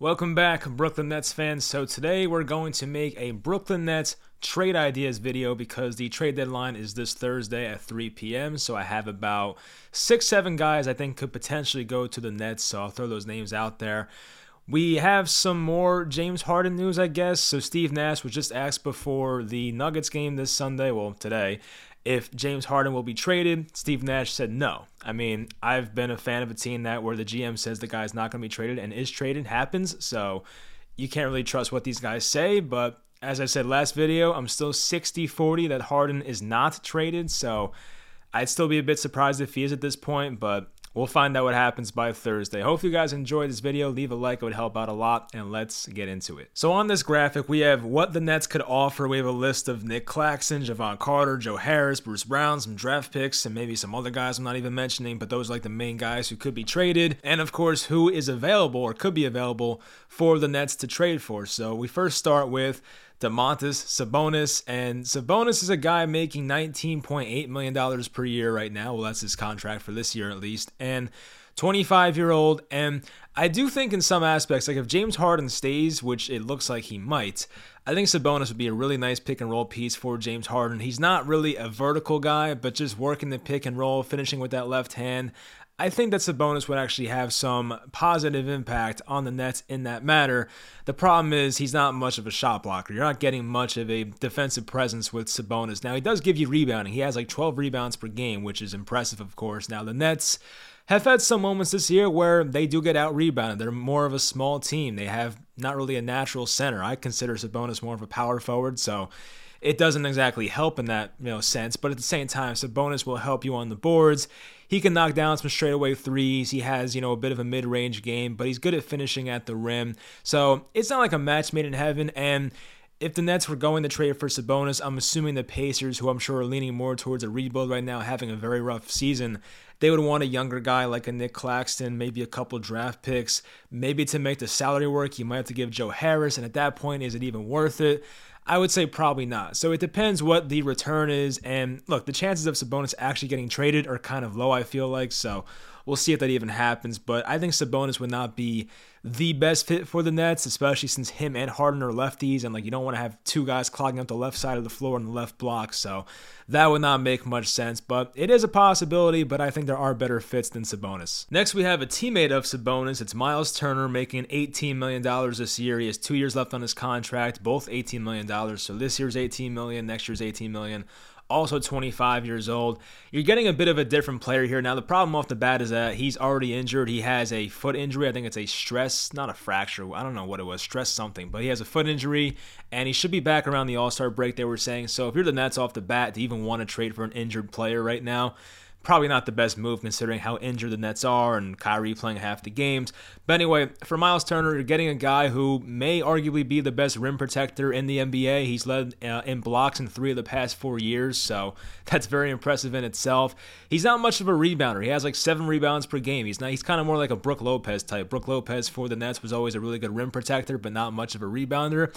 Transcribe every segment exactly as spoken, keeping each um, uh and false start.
Welcome back, Brooklyn Nets fans. So today we're going to make a Brooklyn Nets trade ideas video because the trade deadline is this Thursday at three p.m. So I have about six, seven guys I think could potentially go to the Nets. So I'll throw those names out there. We have some more James Harden news, I guess. So Steve Nash was just asked before the Nuggets game this Sunday, well, today, if James Harden will be traded. Steve Nash said no. I mean, I've been a fan of a team that where the G M says the guy's not going to be traded and is traded happens, so you can't really trust what these guys say, but as I said last video, I'm still sixty forty that Harden is not traded, so I'd still be a bit surprised if he is at this point, but we'll find out what happens by Thursday. Hope you guys enjoyed this video. Leave a like. It would help out a lot, and let's get into it. So on this graphic, we have what the Nets could offer. We have a list of Nick Claxton, Javon Carter, Joe Harris, Bruce Brown, some draft picks, and maybe some other guys I'm not even mentioning, but those are like the main guys who could be traded, and of course, who is available or could be available for the Nets to trade for. So we first start with Domantas Sabonis, and Sabonis is a guy making nineteen point eight million dollars per year right now. Well, that's his contract for this year at least, and twenty-five year old, and I do think in some aspects, like if James Harden stays, which it looks like he might, I think Sabonis would be a really nice pick and roll piece for James Harden. He's not really a vertical guy, but just working the pick and roll, finishing with that left hand, I think that Sabonis would actually have some positive impact on the Nets in that matter. The problem is he's not much of a shot blocker. You're not getting much of a defensive presence with Sabonis. Now, he does give you rebounding. He has like twelve rebounds per game, which is impressive, of course. Now, the Nets have had some moments this year where they do get out-rebounded. They're more of a small team. They have not really a natural center. I consider Sabonis more of a power forward, so it doesn't exactly help in that, you know, sense, but at the same time, Sabonis will help you on the boards. He can knock down some straightaway threes. He has, you know, a bit of a mid-range game, but he's good at finishing at the rim. So it's not like a match made in heaven. And if the Nets were going to trade for Sabonis, I'm assuming the Pacers, who I'm sure are leaning more towards a rebuild right now, having a very rough season, they would want a younger guy like a Nick Claxton, maybe a couple draft picks. Maybe to make the salary work, you might have to give Joe Harris. And at that point, is it even worth it? I would say probably not. So it depends what the return is. And look, the chances of Sabonis actually getting traded are kind of low, I feel like. So we'll see if that even happens. But I think Sabonis would not be the best fit for the Nets, especially since him and Harden are lefties. And like, you don't want to have two guys clogging up the left side of the floor and the left block. So that would not make much sense. But it is a possibility. But I think there are better fits than Sabonis. Next, we have a teammate of Sabonis. It's Myles Turner, making eighteen million dollars this year. He has two years left on his contract, both eighteen million dollars. So this year's eighteen million dollars, next year's eighteen million dollars, also twenty-five years old. You're getting a bit of a different player here. Now, the problem off the bat is that he's already injured. He has a foot injury. I think it's a stress, not a fracture. I don't know what it was, stress something. But he has a foot injury, and he should be back around the All-Star break, they were saying. So if you're the Nets off the bat to even want to trade for an injured player right now, probably not the best move considering how injured the Nets are and Kyrie playing half the games. But anyway, for Myles Turner, you're getting a guy who may arguably be the best rim protector in the N B A. He's led uh, in blocks in three of the past four years, so that's very impressive in itself. He's not much of a rebounder. He has like seven rebounds per game. He's not. He's kind of more like a Brooke Lopez type. Brooke Lopez for the Nets was always a really good rim protector, but not much of a rebounder.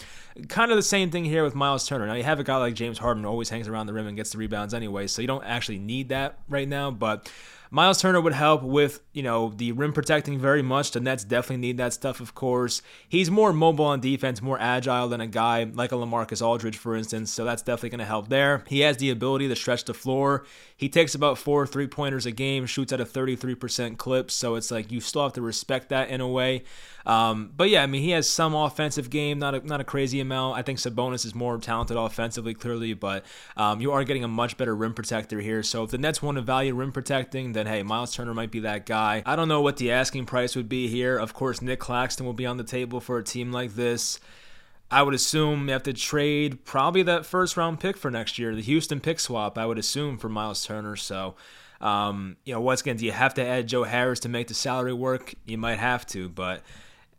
Kind of the same thing here with Myles Turner. Now, you have a guy like James Harden who always hangs around the rim and gets the rebounds anyway, so you don't actually need that right now. now, but Myles Turner would help with, you know, the rim protecting very much. The Nets definitely need that stuff, of course. He's more mobile on defense, more agile than a guy like a LaMarcus Aldridge, for instance, so that's definitely going to help there. He has the ability to stretch the floor. He takes about four three-pointers a game, shoots at a thirty-three percent clip, so it's like you still have to respect that in a way. Um, but yeah, I mean, he has some offensive game, not a, not a crazy amount. I think Sabonis is more talented offensively, clearly, but um, you are getting a much better rim protector here. So if the Nets want to value rim protecting, then And hey, Myles Turner might be that guy. I don't know what the asking price would be here. Of course, Nick Claxton will be on the table for a team like this. I would assume you have to trade probably that first round pick for next year, the Houston pick swap, I would assume, for Myles Turner. So, um, you know, once again, do you have to add Joe Harris to make the salary work? You might have to, but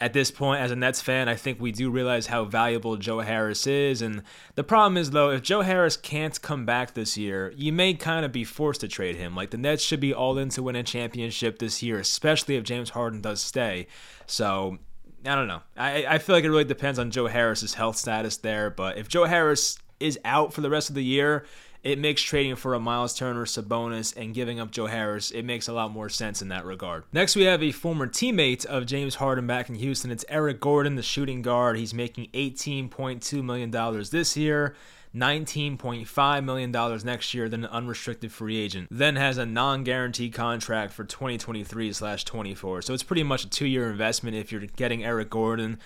at this point, as a Nets fan, I think we do realize how valuable Joe Harris is. And the problem is, though, if Joe Harris can't come back this year, you may kind of be forced to trade him. Like, the Nets should be all in to win a championship this year, especially if James Harden does stay. So, I don't know. I, I feel like it really depends on Joe Harris's health status there. But if Joe Harris is out for the rest of the year, it makes trading for a Myles Turner, Sabonis, and giving up Joe Harris, it makes a lot more sense in that regard. Next, we have a former teammate of James Harden back in Houston. It's Eric Gordon, the shooting guard. He's making eighteen point two million dollars this year, nineteen point five million dollars next year, then an unrestricted free agent. Then has a non-guaranteed contract for twenty twenty-three twenty-four. So it's pretty much a two-year investment if you're getting Eric Gordon.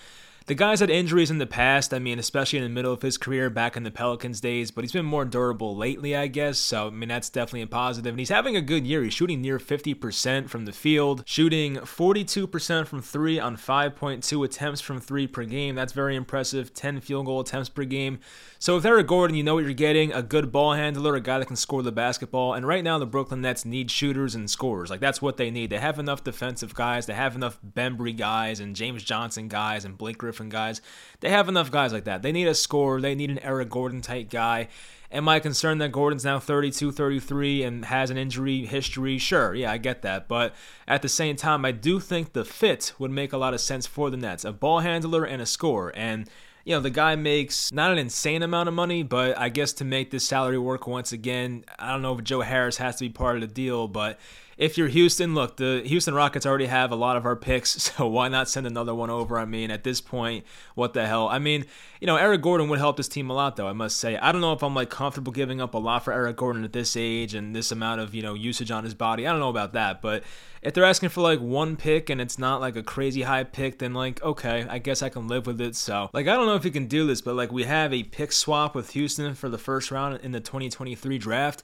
The guy's had injuries in the past, I mean, especially in the middle of his career back in the Pelicans days, but he's been more durable lately, I guess, so, I mean, that's definitely a positive, and he's having a good year. He's shooting near fifty percent from the field, shooting forty-two percent from three on five point two attempts from three per game. That's very impressive, ten field goal attempts per game. So with Eric Gordon, you know what you're getting, a good ball handler, a guy that can score the basketball, and right now the Brooklyn Nets need shooters and scorers. Like, that's what they need. They have enough defensive guys, they have enough Bembry guys, and James Johnson guys, and Blake Griffin guys. They have enough guys like that. They need a scorer. They need an Eric Gordon type guy. Am I concerned that Gordon's now thirty-two, thirty-three and has an injury history? Sure, yeah, I get that. But at the same time, I do think the fit would make a lot of sense for the Nets. A ball handler and a scorer. And, you know, the guy makes not an insane amount of money, but I guess to make this salary work once again, I don't know if Joe Harris has to be part of the deal, but if you're Houston, look, the Houston Rockets already have a lot of our picks, so why not send another one over? I mean, at this point, what the hell? I mean, you know, Eric Gordon would help this team a lot, though, I must say. I don't know if I'm, like, comfortable giving up a lot for Eric Gordon at this age and this amount of, you know, usage on his body. I don't know about that, but if they're asking for, like, one pick and it's not, like, a crazy high pick, then, like, okay, I guess I can live with it. So, like, I don't know if you can do this, but, like, we have a pick swap with Houston for the first round in the twenty twenty-three draft.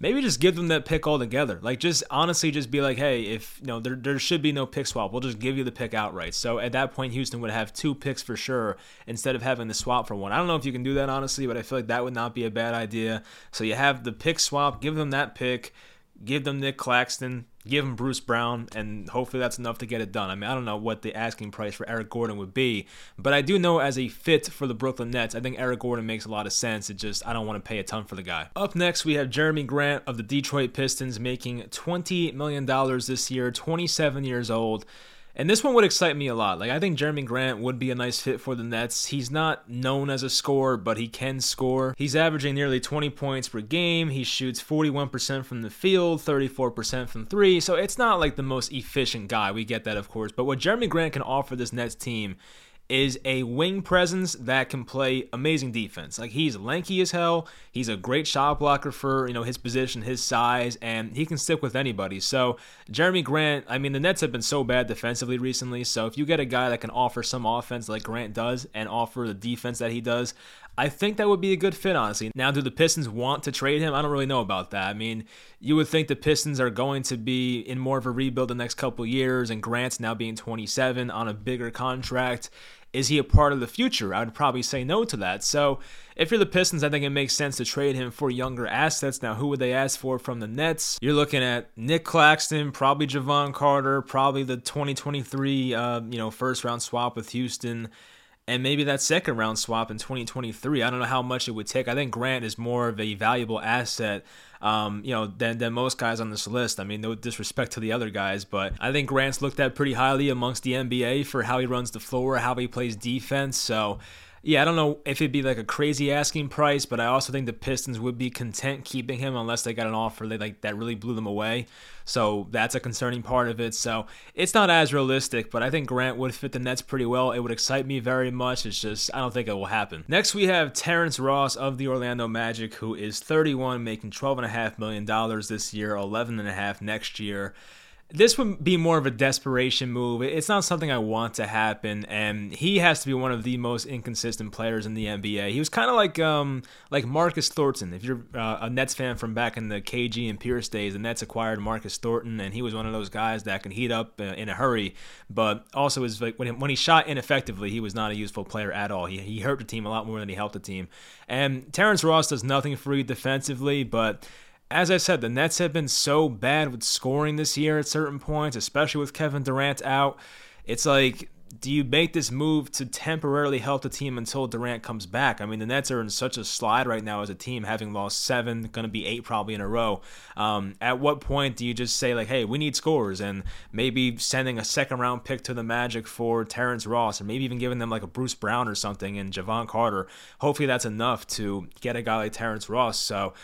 Maybe just give them that pick altogether. Like, just honestly just be like, hey, if, you know, there, there should be no pick swap. We'll just give you the pick outright. So at that point, Houston would have two picks for sure instead of having the swap for one. I don't know if you can do that, honestly, but I feel like that would not be a bad idea. So you have the pick swap, give them that pick, give them Nick Claxton, give them Bruce Brown, and hopefully that's enough to get it done. I mean, I don't know what the asking price for Eric Gordon would be, but I do know as a fit for the Brooklyn Nets, I think Eric Gordon makes a lot of sense. It just, I don't want to pay a ton for the guy. Up next, we have Jeremy Grant of the Detroit Pistons making twenty million dollars this year, twenty-seven years old. And this one would excite me a lot. Like, I think Jeremy Grant would be a nice fit for the Nets. He's not known as a scorer, but he can score. He's averaging nearly twenty points per game. He shoots forty-one percent from the field, thirty-four percent from three. So it's not like the most efficient guy. We get that, of course. But what Jeremy Grant can offer this Nets team is a wing presence that can play amazing defense. Like, he's lanky as hell. He's a great shot blocker for, you know, his position, his size, and he can stick with anybody. So Jeremy Grant, I mean, the Nets have been so bad defensively recently. So if you get a guy that can offer some offense like Grant does and offer the defense that he does, I think that would be a good fit, honestly. Now, do the Pistons want to trade him? I don't really know about that. I mean, you would think the Pistons are going to be in more of a rebuild the next couple years, and Grant's now being twenty-seven on a bigger contract. Is he a part of the future? I would probably say no to that. So if you're the Pistons, I think it makes sense to trade him for younger assets. Now, who would they ask for from the Nets? You're looking at Nick Claxton, probably Javon Carter, probably the twenty twenty-three uh, you know, first-round swap with Houston, and maybe that second-round swap in twenty twenty-three. I don't know how much it would take. I think Grant is more of a valuable asset Um, you know, than, than most guys on this list. I mean, no disrespect to the other guys, but I think Grant's looked at pretty highly amongst the N B A for how he runs the floor, how he plays defense. So, yeah, I don't know if it'd be like a crazy asking price, but I also think the Pistons would be content keeping him unless they got an offer that, like, that really blew them away. So that's a concerning part of it. So it's not as realistic, but I think Grant would fit the Nets pretty well. It would excite me very much. It's just, I don't think it will happen. Next, we have Terrence Ross of the Orlando Magic, who is thirty-one, making twelve point five million dollars this year, eleven point five million dollars next year. This would be more of a desperation move. It's not something I want to happen, and he has to be one of the most inconsistent players in the N B A. He was kind of like um, like Marcus Thornton. If you're uh, a Nets fan from back in the K G and Pierce days, the Nets acquired Marcus Thornton, and he was one of those guys that can heat up uh, in a hurry, but also is like when when he shot ineffectively, he was not a useful player at all. He, he hurt the team a lot more than he helped the team. And Terrence Ross does nothing for you defensively, but as I said, the Nets have been so bad with scoring this year at certain points, especially with Kevin Durant out. It's like, do you make this move to temporarily help the team until Durant comes back? I mean, the Nets are in such a slide right now as a team, having lost seven, going to be eight probably in a row. Um, at what point do you just say, like, hey, we need scorers, and maybe sending a second-round pick to the Magic for Terrence Ross, or maybe even giving them, like, a Bruce Brown or something and Javon Carter. Hopefully that's enough to get a guy like Terrence Ross. So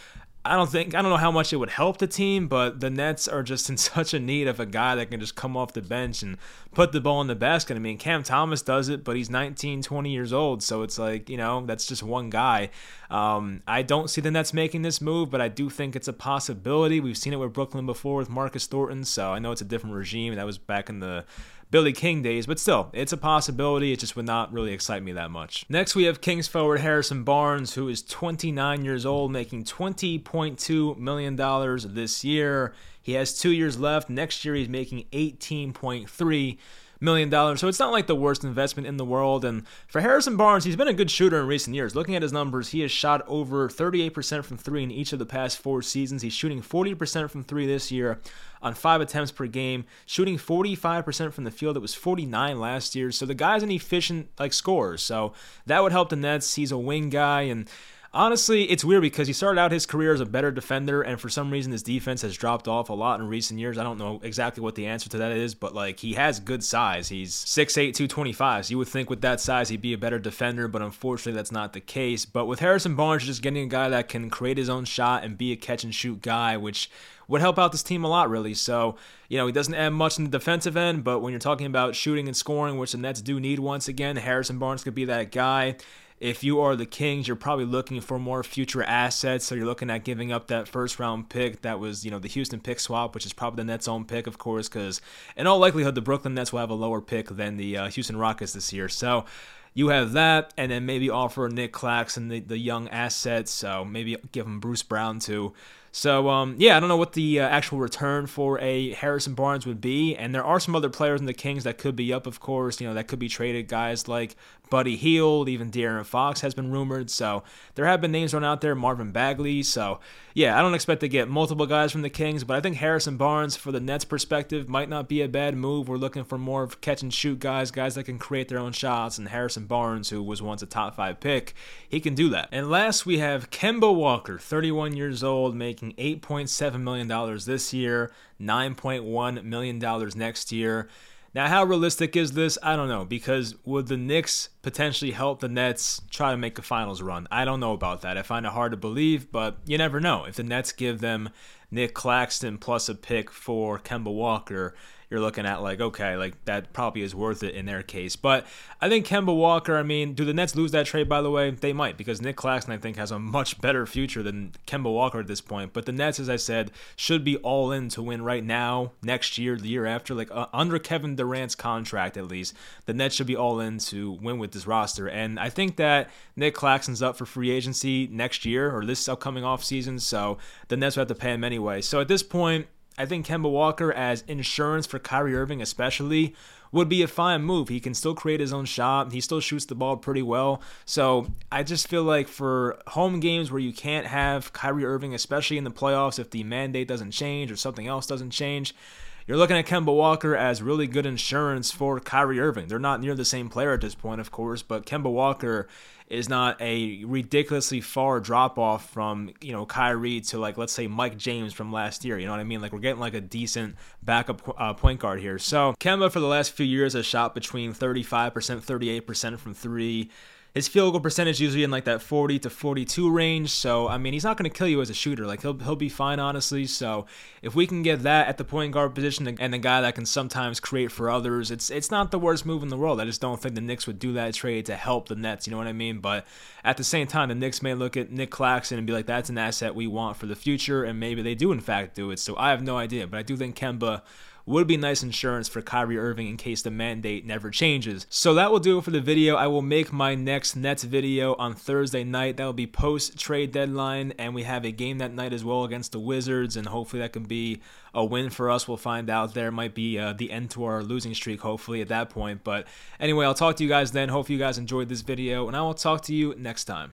I don't think I don't know how much it would help the team, but the Nets are just in such a need of a guy that can just come off the bench and put the ball in the basket. I mean, Cam Thomas does it, but he's nineteen, twenty years old, so it's like, you know, that's just one guy. Um, I don't see the Nets making this move, but I do think it's a possibility. We've seen it with Brooklyn before with Marcus Thornton, so I know it's a different regime. That was back in the Billy King days, but still, it's a possibility. It just would not really excite me that much. Next, we have Kings forward Harrison Barnes, who is twenty-nine years old, making twenty point two million dollars this year. He has two years left. Next year, he's making eighteen point three million dollars. So it's not like the worst investment in the world. And for Harrison Barnes, he's been a good shooter in recent years. Looking at his numbers, he has shot over thirty-eight percent from three in each of the past four seasons. He's shooting forty percent from three this year on five attempts per game, shooting forty-five percent from the field. It was forty-nine last year. So the guy's an efficient like scorer. So that would help the Nets. He's a wing guy, and honestly, it's weird because he started out his career as a better defender, and for some reason his defense has dropped off a lot in recent years. I don't know exactly what the answer to that is, but like he has good size. He's six eight, two twenty-five, so you would think with that size he'd be a better defender, but unfortunately that's not the case. But with Harrison Barnes, just getting a guy that can create his own shot and be a catch-and-shoot guy, which would help out this team a lot, really. So, you know, he doesn't add much in the defensive end, but when you're talking about shooting and scoring, which the Nets do need once again, Harrison Barnes could be that guy. If you are the Kings, you're probably looking for more future assets, so you're looking at giving up that first-round pick that was, you know, the Houston pick swap, which is probably the Nets' own pick, of course, because in all likelihood, the Brooklyn Nets will have a lower pick than the uh, Houston Rockets this year. So you have that, and then maybe offer Nick Claxton the, the young assets, so maybe give him Bruce Brown, too. So, um, yeah, I don't know what the uh, actual return for a Harrison Barnes would be, and there are some other players in the Kings that could be up, of course, you know, that could be traded, guys like Buddy Hield, even De'Aaron Fox has been rumored, so there have been names thrown out there, Marvin Bagley, so, yeah, I don't expect to get multiple guys from the Kings, but I think Harrison Barnes, for the Nets' perspective, might not be a bad move. We're looking for more of catch-and-shoot guys, guys that can create their own shots, and Harrison Barnes, who was once a top-five pick, he can do that. And last, we have Kemba Walker, thirty-one years old, making eight point seven million dollars this year, nine point one million dollars next year. Now, how realistic is this? I don't know, because would the Knicks potentially help the Nets try to make a finals run? I don't know about that. I find it hard to believe, but you never know. If the Nets give them Nick Claxton plus a pick for Kemba Walker, you're looking at like, okay, like that probably is worth it in their case. But I think Kemba Walker, I mean, do the Nets lose that trade, by the way? They might, because Nick Claxton, I think, has a much better future than Kemba Walker at this point. But the Nets, as I said, should be all in to win right now, next year, the year after, like uh, under Kevin Durant's contract, at least, the Nets should be all in to win with this roster. And I think that Nick Claxton's up for free agency next year or this upcoming offseason. So the Nets will have to pay him anyway. So at this point, I think Kemba Walker as insurance for Kyrie Irving especially would be a fine move. He can still create his own shot. He still shoots the ball pretty well. So I just feel like for home games where you can't have Kyrie Irving, especially in the playoffs, if the mandate doesn't change or something else doesn't change, you're looking at Kemba Walker as really good insurance for Kyrie Irving. They're not near the same player at this point, of course, but Kemba Walker is not a ridiculously far drop-off from, you know, Kyrie to, like, let's say Mike James from last year. You know what I mean? Like, we're getting, like, a decent backup uh, point guard here. So Kemba, for the last few years, has shot between thirty-five percent, thirty-eight percent from three. His field goal percentage is usually in like that forty to forty-two range. So, I mean, he's not going to kill you as a shooter. Like, he'll he'll be fine, honestly. So, if we can get that at the point guard position and the guy that can sometimes create for others, it's it's not the worst move in the world. I just don't think the Knicks would do that trade to help the Nets. You know what I mean? But at the same time, the Knicks may look at Nick Claxton and be like, that's an asset we want for the future. And maybe they do, in fact, do it. So, I have no idea. But I do think Kemba would be nice insurance for Kyrie Irving in case the mandate never changes. So that will do it for the video. I will make my next Nets video on Thursday night. That will be post-trade deadline, and we have a game that night as well against the Wizards, and hopefully that can be a win for us. We'll find out. There might be uh, the end to our losing streak, hopefully, at that point. But anyway, I'll talk to you guys then. Hope you guys enjoyed this video, and I will talk to you next time.